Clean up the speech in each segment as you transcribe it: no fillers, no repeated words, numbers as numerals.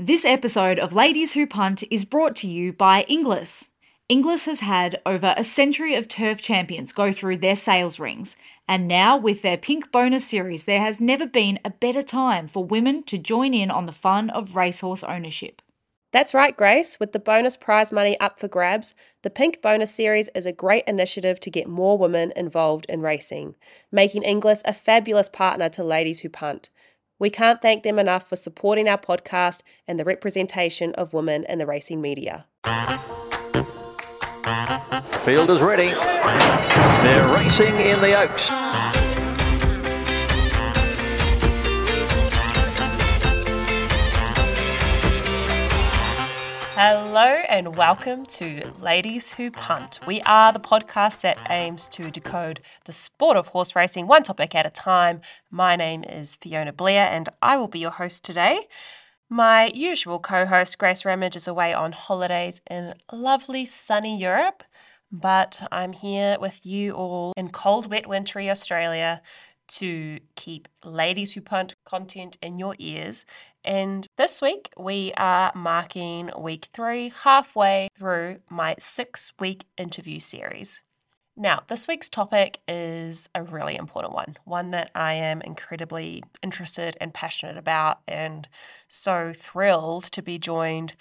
This episode of Ladies Who Punt is brought to you by Inglis. Inglis has had over a century of turf champions go through their sales rings, and now with their Pink Bonus Series, there has never been a better time for women to join in on the fun of racehorse ownership. That's right, Grace. With the bonus prize money up for grabs, the Pink Bonus Series is a great initiative to get more women involved in racing, making Inglis a fabulous partner to Ladies Who Punt. We can't thank them enough for supporting our podcast and the representation of women in the racing media. Field is ready. They're racing in the Oaks. Hello and welcome to Ladies Who Punt. We are the podcast that aims to decode the sport of horse racing one topic at a time. My name is Fiona Blair and I will be your host today. My usual co-host Grace Ramage is away on holidays in lovely sunny Europe, but I'm here with you all in cold, wet, wintry Australia to keep Ladies Who Punt content in your ears. And this week we are marking week 3, halfway through my 6-week interview series. Now, this week's topic is a really important one that I am incredibly interested and passionate about, and so thrilled to be joined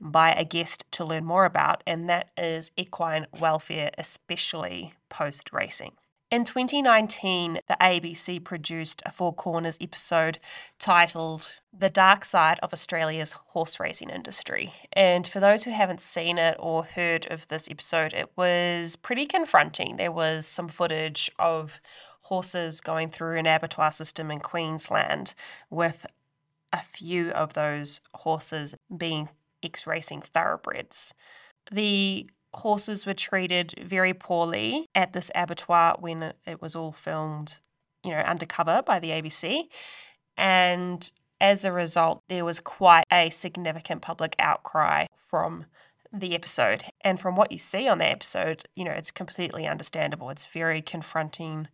by a guest to learn more about, and that is equine welfare, especially post-racing. In 2019, the ABC produced a Four Corners episode titled The Dark Side of Australia's Horse Racing Industry. And for those who haven't seen it or heard of this episode, it was pretty confronting. There was some footage of horses going through an abattoir system in Queensland, with a few of those horses being ex-racing thoroughbreds. The horses were treated very poorly at this abattoir when it was all filmed, undercover by the ABC. And as a result, there was quite a significant public outcry from the episode. And from what you see on the episode, it's completely understandable. It's very confronting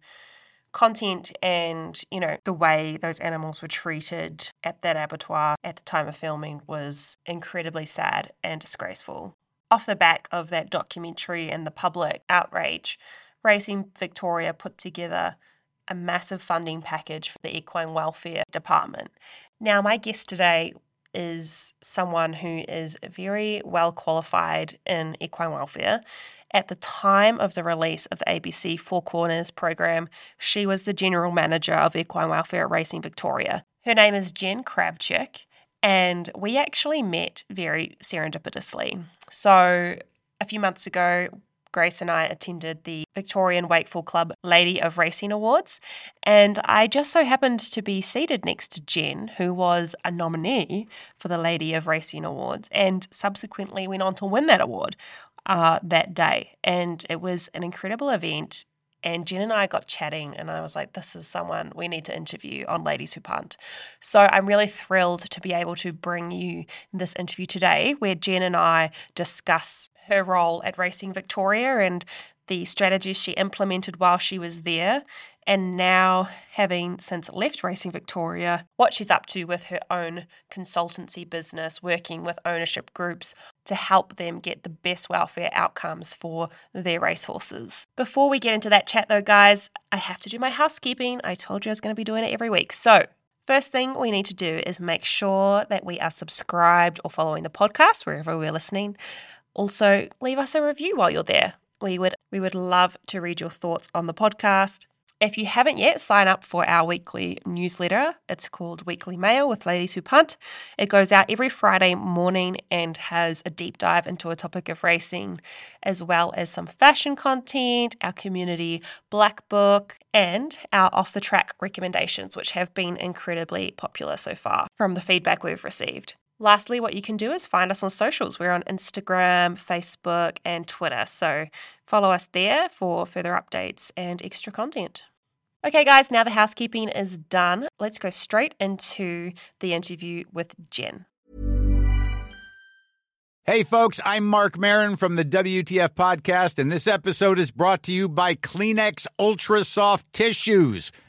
content, and, the way those animals were treated at that abattoir at the time of filming was incredibly sad and disgraceful. Off the back of that documentary and the public outrage, Racing Victoria put together a massive funding package for the Equine Welfare Department. Now, my guest today is someone who is very well qualified in equine welfare. At the time of the release of the ABC Four Corners program, she was the General Manager of Equine Welfare at Racing Victoria. Her name is Jen Krawcyzk. And we actually met very serendipitously. So a few months ago, Grace and I attended the Victorian Wakeful Club Lady of Racing Awards, and I just so happened to be seated next to Jen, who was a nominee for the Lady of Racing Awards, and subsequently went on to win that award that day. And it was an incredible event. And Jen and I got chatting, and I was like, this is someone we need to interview on Ladies Who Punt. So I'm really thrilled to be able to bring you this interview today, where Jen and I discuss her role at Racing Victoria and the strategies she implemented while she was there, and now having since left Racing Victoria, what she's up to with her own consultancy business, working with ownership groups to help them get the best welfare outcomes for their racehorses. Before we get into that chat though, guys, I have to do my housekeeping. I told you I was going to be doing it every week. So first thing we need to do is make sure that we are subscribed or following the podcast wherever we're listening. Also, leave us a review while you're there. We would love to read your thoughts on the podcast. If you haven't yet, sign up for our weekly newsletter. It's called Weekly Mail with Ladies Who Punt. It goes out every Friday morning and has a deep dive into a topic of racing, as well as some fashion content, our community black book, and our off-the-track recommendations, which have been incredibly popular so far from the feedback we've received. Lastly, what you can do is find us on socials. We're on Instagram, Facebook, and Twitter. So follow us there for further updates and extra content. Okay, guys, now the housekeeping is done. Let's go straight into the interview with Jen. Hey, folks, I'm Mark Maron from the WTF Podcast, and this episode is brought to you by Kleenex Ultra Soft Tissues.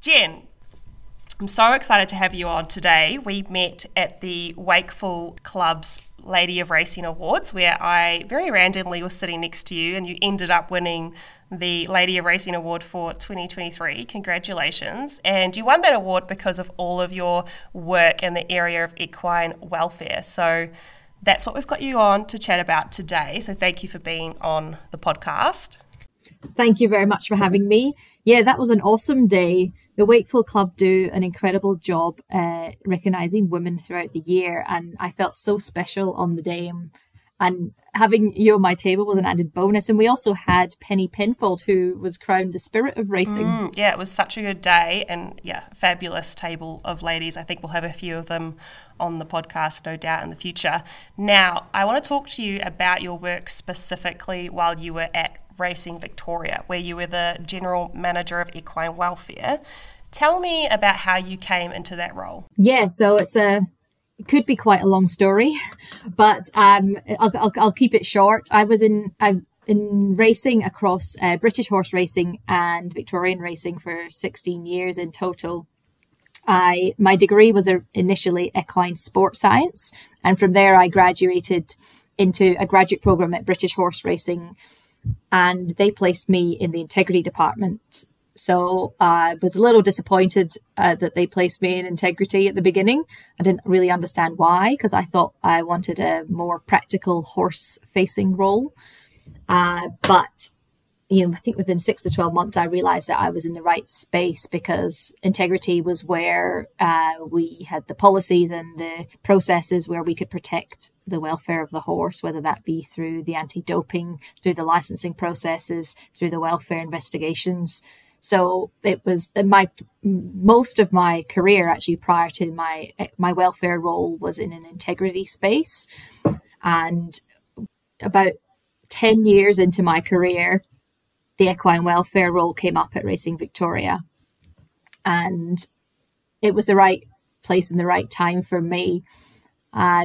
Jen, I'm so excited to have you on today. We met at the Wakeful Club's Lady of Racing Awards, where I very randomly was sitting next to you and you ended up winning the Lady of Racing Award for 2023. Congratulations. And you won that award because of all of your work in the area of equine welfare. So that's what we've got you on to chat about today. So thank you for being on the podcast. Thank you very much for having me. Yeah, that was an awesome day. The Wakeful Club do an incredible job recognising women throughout the year, and I felt so special on the day. And having you on my table was an added bonus. And we also had Penny Penfold, who was crowned the Spirit of Racing. Yeah, it was such a good day, and fabulous table of ladies. I think we'll have a few of them on the podcast, no doubt, in the future. Now, I want to talk to you about your work specifically while you were at Racing Victoria, where you were the General Manager of Equine Welfare. Tell me about how you came into that role. Yeah, so it could be quite a long story, but I'll keep it short. I was in racing across British horse racing and Victorian racing for 16 years in total. My degree was initially equine sports science, and from there I graduated into a graduate program at British Horse Racing, and they placed me in the integrity department. So I was a little disappointed that they placed me in integrity at the beginning. I didn't really understand why, because I thought I wanted a more practical horse-facing role. But I think within 6 to 12 months, I realised that I was in the right space, because integrity was where we had the policies and the processes where we could protect the welfare of the horse, whether that be through the anti-doping, through the licensing processes, through the welfare investigations. So it was most of my career, actually, prior to my welfare role, was in an integrity space. And about 10 years into my career, the equine welfare role came up at Racing Victoria, and it was the right place and the right time for me.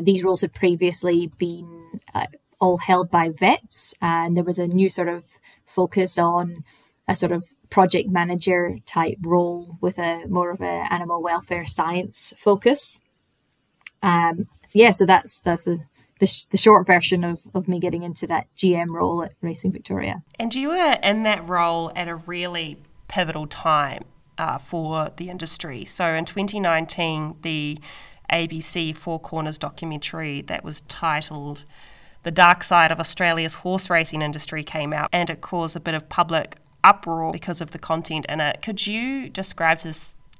These roles had previously been all held by vets, and there was a new sort of focus on a sort of project manager type role with a more of an animal welfare science focus. So that's the short version of me getting into that GM role at Racing Victoria. And you were in that role at a really pivotal time for the industry. So in 2019, the ABC Four Corners documentary that was titled The Dark Side of Australia's Horse Racing Industry came out, and it caused a bit of public uproar because of the content in it. Could you describe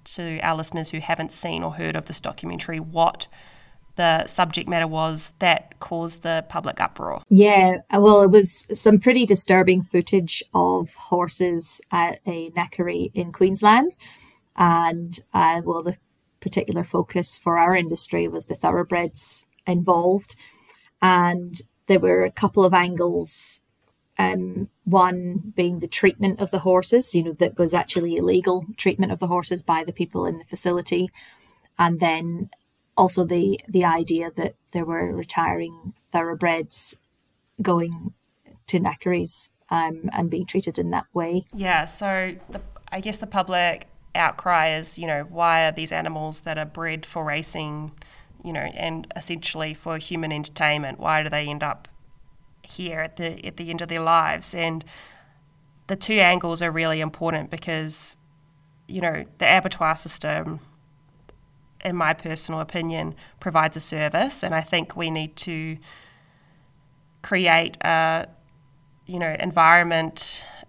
to our listeners who haven't seen or heard of this documentary what the subject matter was that caused the public uproar? Yeah, well, it was some pretty disturbing footage of horses at a knackery in Queensland. And, the particular focus for our industry was the thoroughbreds involved. And there were a couple of angles, one being the treatment of the horses, that was actually illegal treatment of the horses by the people in the facility. And then also the idea that there were retiring thoroughbreds going to knackeries and being treated in that way. Yeah, so I guess the public outcry is, why are these animals that are bred for racing, and essentially for human entertainment, why do they end up here at the end of their lives? And the two angles are really important because, the abattoir system, in my personal opinion, provides a service, and I think we need to create a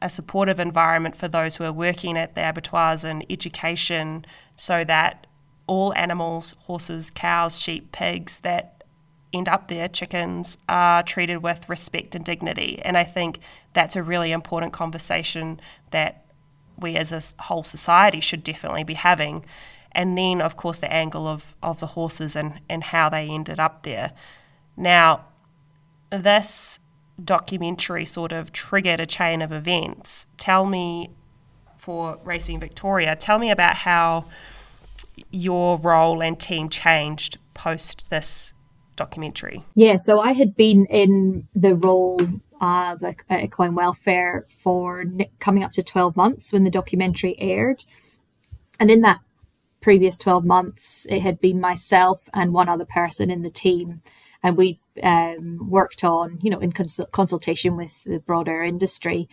supportive environment for those who are working at the abattoirs, and education so that all animals, horses, cows, sheep, pigs, that end up there, chickens are treated with respect and dignity. And I think that's a really important conversation that we as a whole society should definitely be having. And then, of course, the angle of the horses and how they ended up there. Now, this documentary sort of triggered a chain of events. Tell me, for Racing Victoria, tell me about how your role and team changed post this documentary. Yeah, so I had been in the role of equine welfare for coming up to 12 months when the documentary aired. And in that previous 12 months, it had been myself and one other person in the team. And we worked on, you know, in consultation with the broader industry,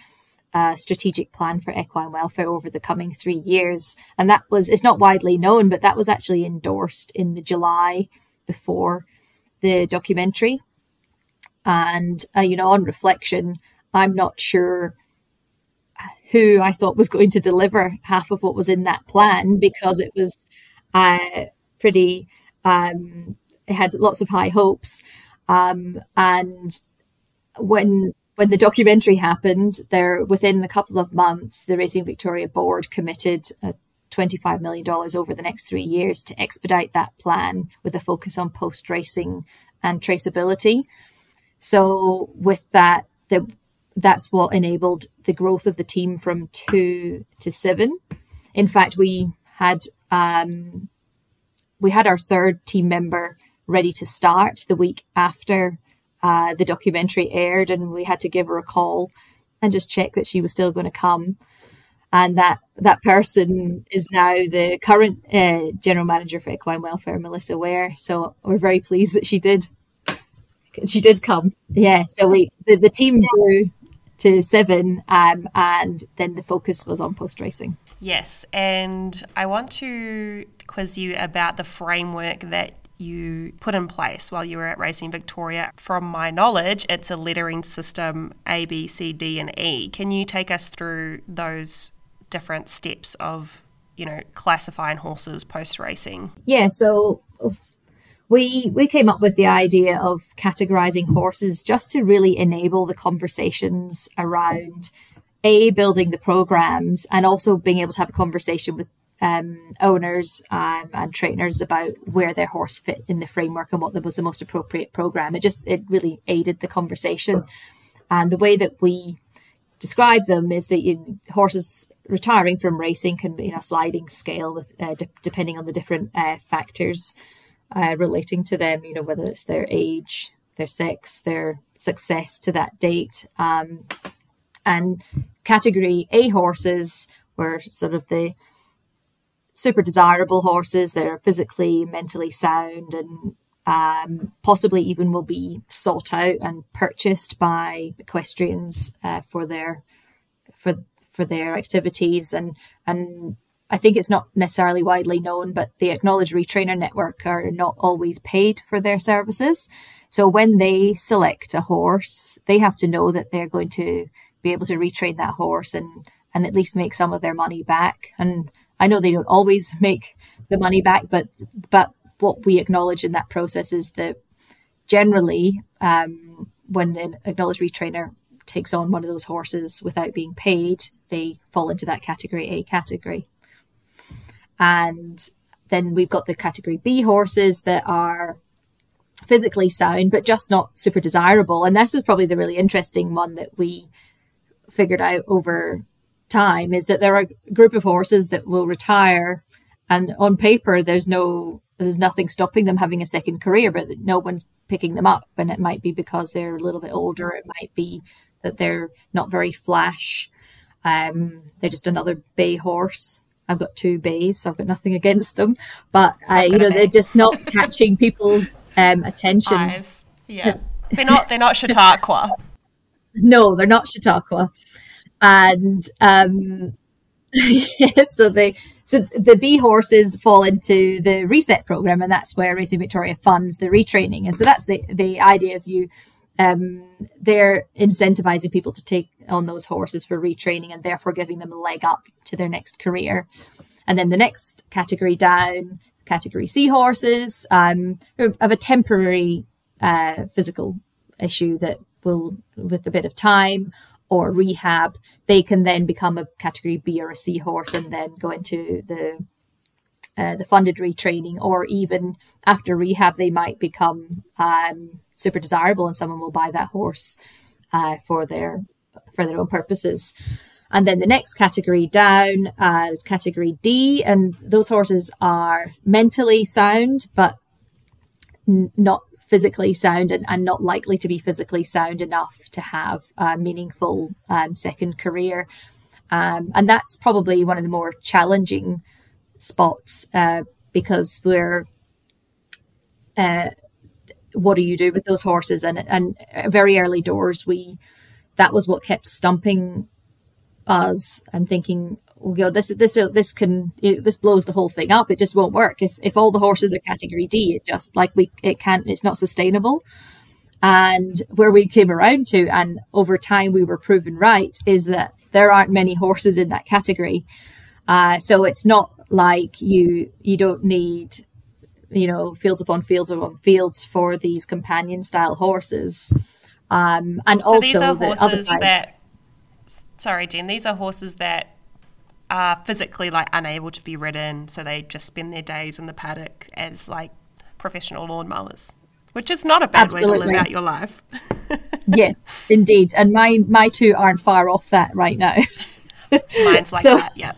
strategic plan for equine welfare over the coming 3 years. And that was, it's not widely known, but that was actually endorsed in the July before the documentary. And, you know, on reflection, I'm not sure who I thought was going to deliver half of what was in that plan, because it was pretty... It had lots of high hopes, and when the documentary happened, there within a couple of months, the Racing Victoria board committed $25 million over the next 3 years to expedite that plan with a focus on post-racing and traceability. So with that, that's what enabled the growth of the team from 2 to 7. In fact, we had our third team member ready to start the week after the documentary aired, and we had to give her a call and just check that she was still going to come. And that person is now the current general manager for equine welfare, Melissa Ware. So we're very pleased that she did. She did come. Yeah. So the team grew to 7, and then the focus was on post racing. Yes, and I want to quiz you about the framework that you put in place while you were at Racing Victoria. From my knowledge, it's a lettering system, A, B, C, D and E. Can you take us through those different steps of, you know, classifying horses post-racing? Yeah, so we came up with the idea of categorising horses just to really enable the conversations around A, building the programs, and also being able to have a conversation with owners and trainers about where their horse fit in the framework and what was the most appropriate program. It really aided the conversation. And the way that we describe them is that horses retiring from racing can be in a sliding scale with depending on the different factors relating to them, you know, whether it's their age, their sex, their success to that date. And category A horses were sort of the super desirable horses. They're physically, mentally sound, and possibly even will be sought out and purchased by equestrians for their activities. And I think it's not necessarily widely known, but the Acknowledged Retrainer Network are not always paid for their services. So when they select a horse, they have to know that they're going to be able to retrain that horse and at least make some of their money back. And I know they don't always make the money back, but what we acknowledge in that process is that generally when an acknowledged retrainer takes on one of those horses without being paid, they fall into that category A category. And then we've got the category B horses that are physically sound, but just not super desirable. And this is probably the really interesting one that we figured out over time, is that there are a group of horses that will retire, and on paper there's nothing stopping them having a second career, but no one's picking them up. And it might be because they're a little bit older, it might be that they're not very flash, they're just another bay horse. I've got 2 bays, so I've got nothing against them, but they're just not catching people's attention. Eyes. Yeah. They're not Chautauqua. No, they're not Chautauqua. And so the B horses fall into the reset program, and that's where Racing Victoria funds the retraining. And so that's the idea of they're incentivizing people to take on those horses for retraining, and therefore giving them a leg up to their next career. And then the next category down, category C horses, of a temporary physical issue that will, with a bit of time or rehab, they can then become a category B or a C horse and then go into the funded retraining, or even after rehab, they might become super desirable and someone will buy that horse for their own purposes. And then the next category down is category D, and those horses are mentally sound, but not physically sound and not likely to be physically sound enough to have a meaningful second career. And that's probably one of the more challenging spots because we're... what do you do with those horses? And very early doors, that was what kept stumping us and thinking, this blows the whole thing up. It just won't work if all the horses are category D. It just it's not sustainable. And where we came around to, and over time we were proven right, is that there aren't many horses in that category. So it's not like you don't need, fields upon fields upon fields for these companion style horses. And so also these are horses, the other side. Sorry, Jen, these are horses that are physically unable to be ridden, so they just spend their days in the paddock as professional lawnmowers, which is not a bad way to live out your life. Yes, indeed. And my two aren't far off that right now. Mine's that, yeah.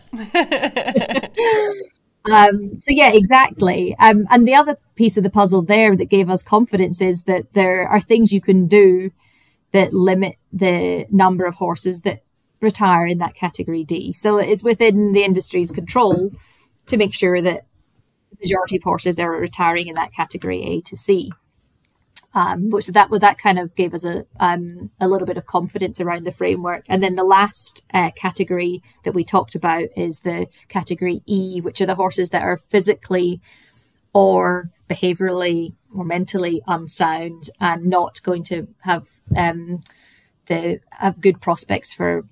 Exactly. And the other piece of the puzzle there that gave us confidence is that there are things you can do that limit the number of horses that retire in that category D. So it is within the industry's control to make sure that the majority of horses are retiring in that category A to C. So that kind of gave us a little bit of confidence around the framework. And then the last category that we talked about is the category E, which are the horses that are physically or behaviourally or mentally unsound and not going to have good prospects for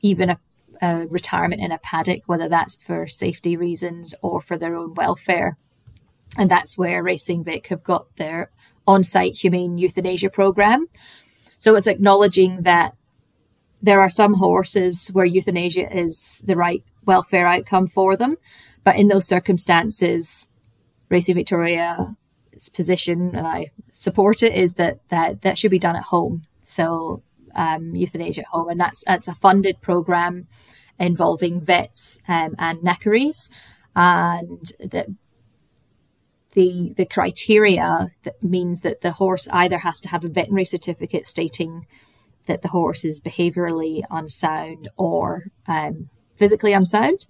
even a retirement in a paddock, whether that's for safety reasons or for their own welfare. And that's where Racing Vic have got their on-site humane euthanasia program. So it's acknowledging that there are some horses where euthanasia is the right welfare outcome for them, but in those circumstances, Racing Victoria's position, and I support it, is that should be done at home. So euthanasia at home, and that's a funded program involving vets and knackeries, and the criteria that means that the horse either has to have a veterinary certificate stating that the horse is behaviourally unsound or physically unsound.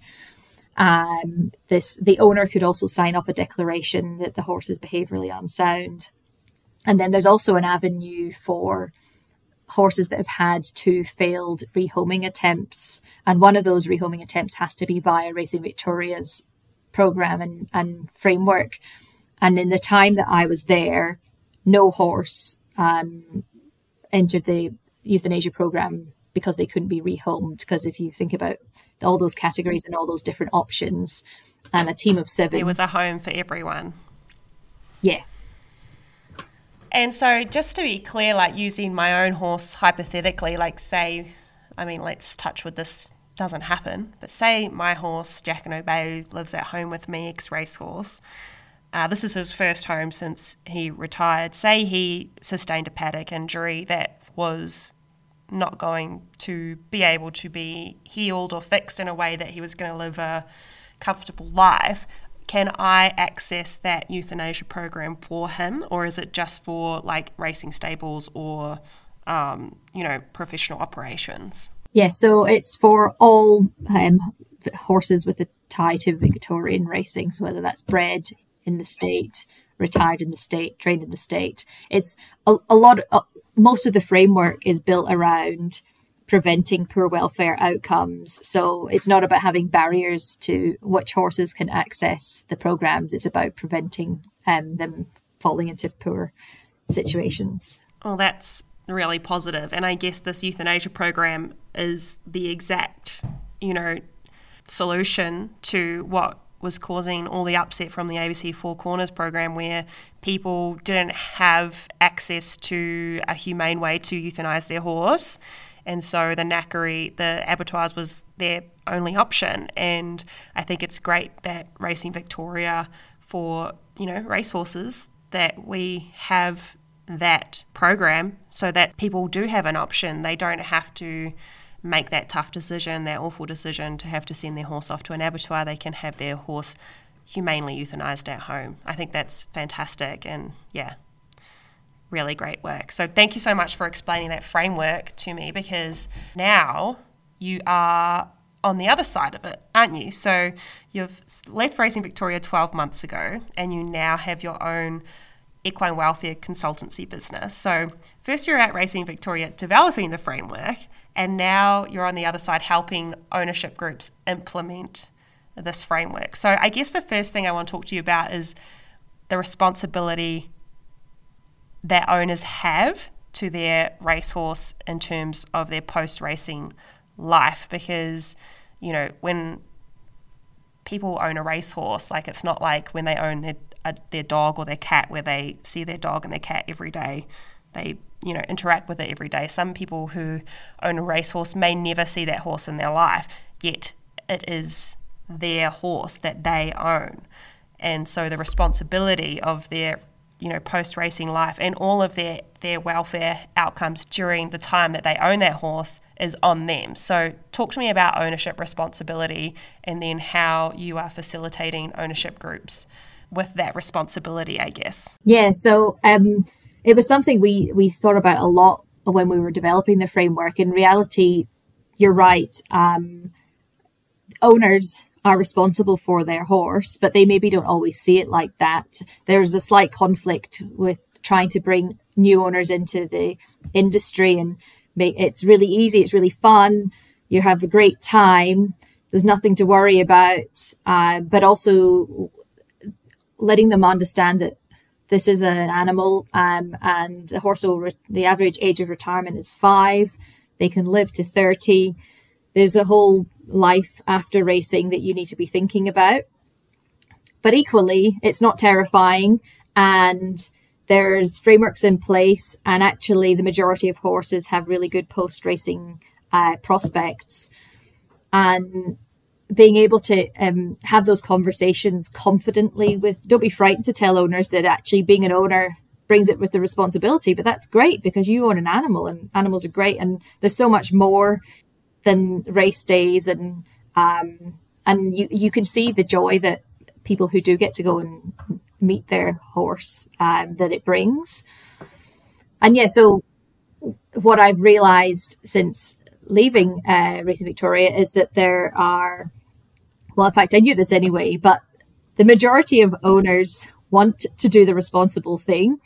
The owner could also sign off a declaration that the horse is behaviourally unsound. And then there's also an avenue for horses that have had two failed rehoming attempts, and one of those rehoming attempts has to be via Racing Victoria's program and framework. And in the time that I was there, no horse entered the euthanasia program because they couldn't be rehomed. Because if you think about all those categories and all those different options, and a team of 7, there was a home for everyone. Yeah. And so, just to be clear, using my own horse hypothetically, let's touch wood this doesn't happen, but say my horse, Jack and Obey, lives at home with me, ex-racehorse. This is his first home since he retired. Say he sustained a paddock injury that was not going to be able to be healed or fixed in a way that he was going to live a comfortable life. Can I access that euthanasia program for him, or is it just for racing stables or professional operations? Yeah, so it's for all horses with a tie to Victorian racing, so whether that's bred in the state, retired in the state, trained in the state. It's most of the framework is built around preventing poor welfare outcomes. So it's not about having barriers to which horses can access the programs. It's about preventing them falling into poor situations. Oh, that's really positive. And I guess this euthanasia program is the exact, solution to what was causing all the upset from the ABC Four Corners program, where people didn't have access to a humane way to euthanize their horse. And so the knackery, the abattoirs, was their only option. And I think it's great that Racing Victoria, for, you know, racehorses, that we have that program so that people do have an option. They don't have to make that tough decision, that awful decision to have to send their horse off to an abattoir. They can have their horse humanely euthanized at home. I think that's fantastic, and yeah, really great work. So thank you so much for explaining that framework to me, because now you are on the other side of it, aren't you? So you've left Racing Victoria 12 months ago and you now have your own equine welfare consultancy business. So first you're at Racing Victoria developing the framework, and now you're on the other side helping ownership groups implement this framework. So I guess the first thing I want to talk to you about is the responsibility that owners have to their racehorse in terms of their post-racing life, because, you know, when people own a racehorse, like, it's not like when they own their dog or their cat, where they see their dog and their cat every day, they, you know, interact with it every day. Some people who own a racehorse may never see that horse in their life, yet it is their horse that they own. And so the responsibility of their, you know, post-racing life and all of their welfare outcomes during the time that they own that horse is on them. So talk to me about ownership responsibility, and then how you are facilitating ownership groups with that responsibility, I guess. Yeah, so it was something we thought about a lot when we were developing the framework. In reality, you're right, owners are responsible for their horse, but they maybe don't always see it like that. There's a slight conflict with trying to bring new owners into the industry, and it's really easy, it's really fun, you have a great time, there's nothing to worry about, but also letting them understand that this is an animal, and the horse the average age of retirement is 5. They can live to 30. There's a whole life after racing that you need to be thinking about. But equally, it's not terrifying, and there's frameworks in place. And actually, the majority of horses have really good post-racing prospects. And being able to have those conversations confidently don't be frightened to tell owners that actually being an owner brings it with the responsibility, but that's great because you own an animal, and animals are great. And there's so much more than race days, and you can see the joy that people who do get to go and meet their horse, that it brings. And yeah, so what I've realized since leaving Racing Victoria is that there are, well, in fact, I knew this anyway, but the majority of owners want to do the responsible thing,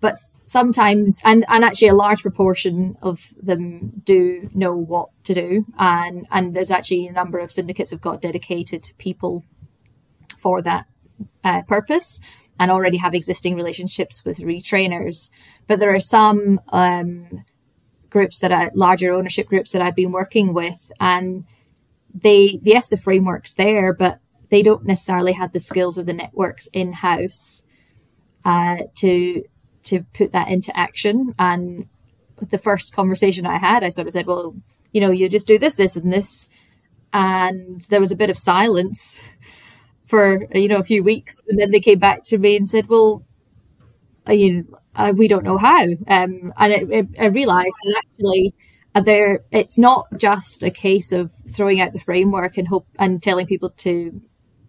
but sometimes, and actually a large proportion of them do know what to do, and there's actually a number of syndicates have got dedicated people for that purpose and already have existing relationships with retrainers. But there are some groups that are larger ownership groups that I've been working with, and yes, the framework's there, but they don't necessarily have the skills or the networks in-house to put that into action. And the first conversation I had, I sort of said, well, you know, you just do this, this and this. And there was a bit of silence for, you know, a few weeks. And then they came back to me and said, well, we don't know how. And I realised that actually it's not just a case of throwing out the framework and telling people to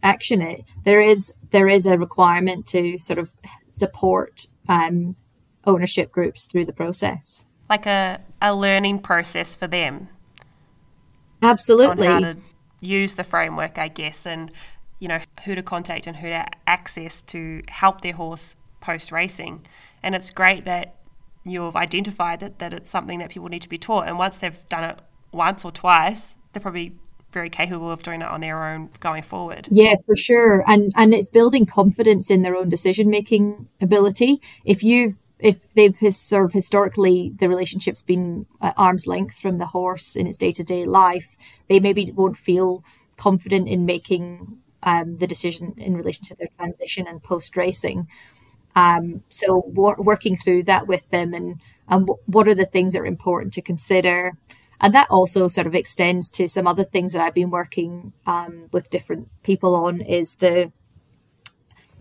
action it. There is a requirement to sort of support ownership groups through the process. Like a learning process for them. Absolutely. On how to use the framework, I guess, and, you know, who to contact and who to access to help their horse post-racing. And it's great that you've identified that it's something that people need to be taught, and once they've done it once or twice, they're probably very capable of doing it on their own going forward. Yeah, for sure. And it's building confidence in their own decision making ability. If they've sort of historically the relationship's been at arm's length from the horse in its day-to-day life, they maybe won't feel confident in making the decision in relation to their transition and post-racing. So working through that with them and what are the things that are important to consider. And that also sort of extends to some other things that I've been working with different people on, is the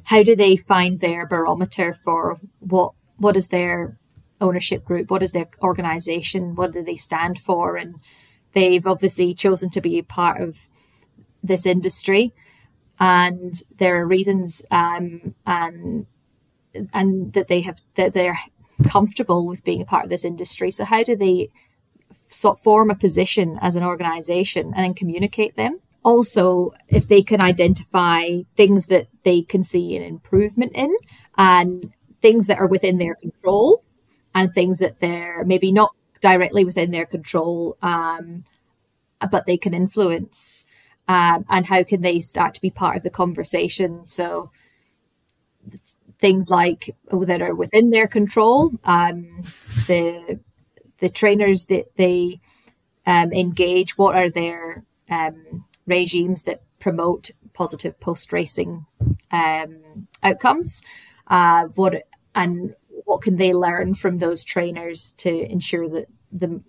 how do they find their barometer for what is their ownership group, what is their organisation, what do they stand for? And they've obviously chosen to be part of this industry, and there are reasons and that they have that they're comfortable with being a part of this industry. So how do they form a position as an organisation and then communicate them? Also, if they can identify things that they can see an improvement in, and things that are within their control, and things that they're maybe not directly within their control, but they can influence, and how can they start to be part of the conversation? So things like that are within their control, the trainers that they engage, what are their regimes that promote positive post-racing outcomes? What can they learn from those trainers to ensure that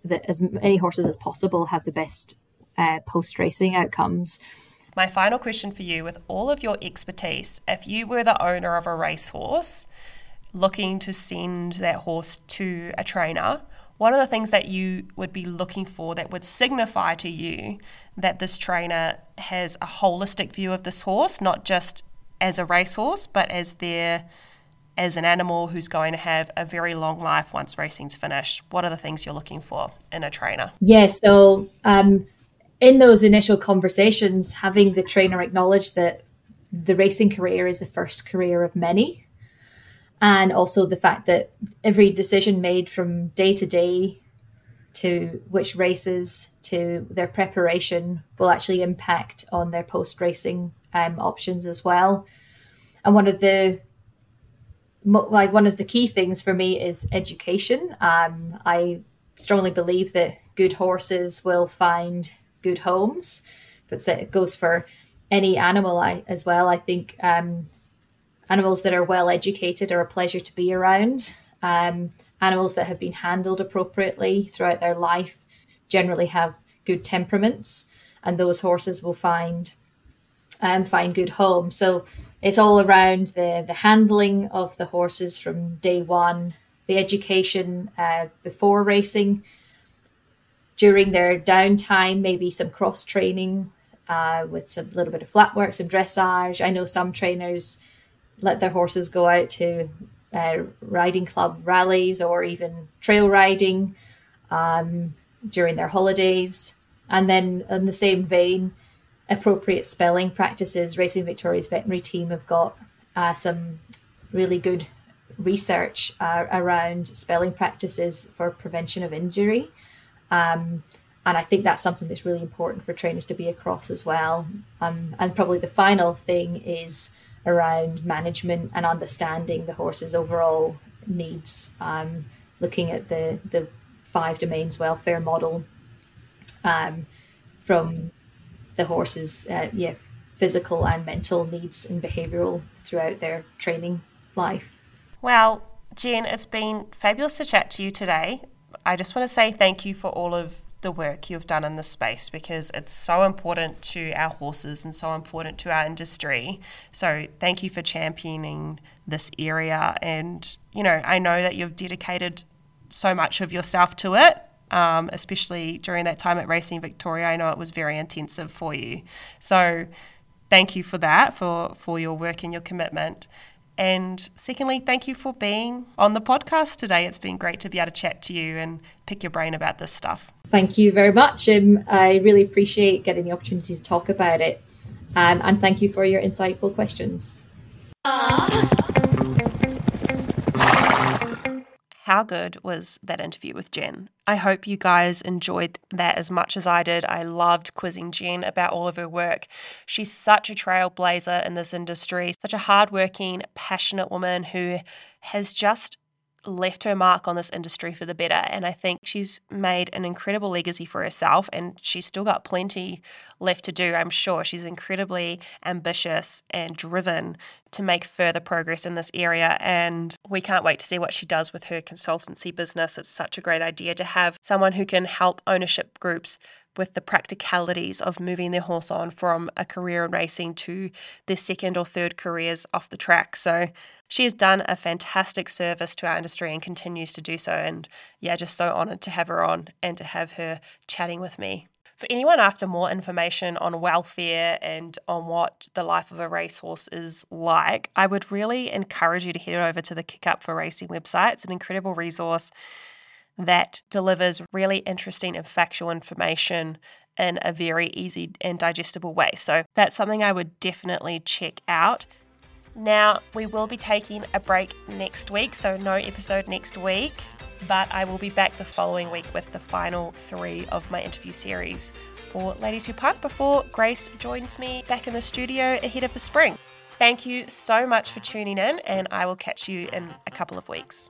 that as many horses as possible have the best post-racing outcomes? My final question for you, with all of your expertise, if you were the owner of a racehorse looking to send that horse to a trainer, what are the things that you would be looking for that would signify to you that this trainer has a holistic view of this horse, not just as a racehorse, but as an animal who's going to have a very long life once racing's finished? What are the things you're looking for in a trainer? Yeah, so in those initial conversations, having the trainer acknowledge that the racing career is the first career of many. And also the fact that every decision made from day to day to which races to their preparation will actually impact on their post-racing options as well. And one of the key things for me is education. I strongly believe that good horses will find good homes, but it goes for any animal as well. I think animals that are well educated are a pleasure to be around. Animals that have been handled appropriately throughout their life generally have good temperaments, and those horses will find good homes. So it's all around the handling of the horses from day one, the education before racing, during their downtime, maybe some cross training with some little bit of flat work, some dressage. I know some trainers let their horses go out to riding club rallies or even trail riding during their holidays. And then in the same vein, appropriate spelling practices. Racing Victoria's veterinary team have got some really good research around spelling practices for prevention of injury. And I think that's something that's really important for trainers to be across as well. And probably the final thing is around management and understanding the horse's overall needs, looking at the 5 domains welfare model, from the horse's physical and mental needs and behavioural throughout their training life. Well, Jen, it's been fabulous to chat to you today. I just want to say thank you for all of the work you've done in this space, because it's so important to our horses and so important to our industry. So thank you for championing this area, and I know that you've dedicated so much of yourself to it, especially during that time at Racing Victoria. I know it was very intensive for you, so thank you for that, for your work and your commitment. And secondly, thank you for being on the podcast today. It's been great to be able to chat to you and pick your brain about this stuff. Thank you very much. I really appreciate getting the opportunity to talk about it. And thank you for your insightful questions. How good was that interview with Jen? I hope you guys enjoyed that as much as I did. I loved quizzing Jen about all of her work. She's such a trailblazer in this industry, such a hardworking, passionate woman who has just left her mark on this industry for the better. And I think she's made an incredible legacy for herself, and she's still got plenty left to do, I'm sure. She's incredibly ambitious and driven to make further progress in this area, and we can't wait to see what she does with her consultancy business. It's such a great idea to have someone who can help ownership groups with the practicalities of moving their horse on from a career in racing to their second or third careers off the track. So she has done a fantastic service to our industry and continues to do so. And yeah, just so honoured to have her on and to have her chatting with me. For anyone after more information on welfare and on what the life of a racehorse is like, I would really encourage you to head over to the Kick Up for Racing website. It's an incredible resource that delivers really interesting and factual information in a very easy and digestible way. So that's something I would definitely check out. Now, we will be taking a break next week, so no episode next week, but I will be back the following week with the final three of my interview series for Ladies Who Punt before Grace joins me back in the studio ahead of the spring. Thank you so much for tuning in, and I will catch you in a couple of weeks.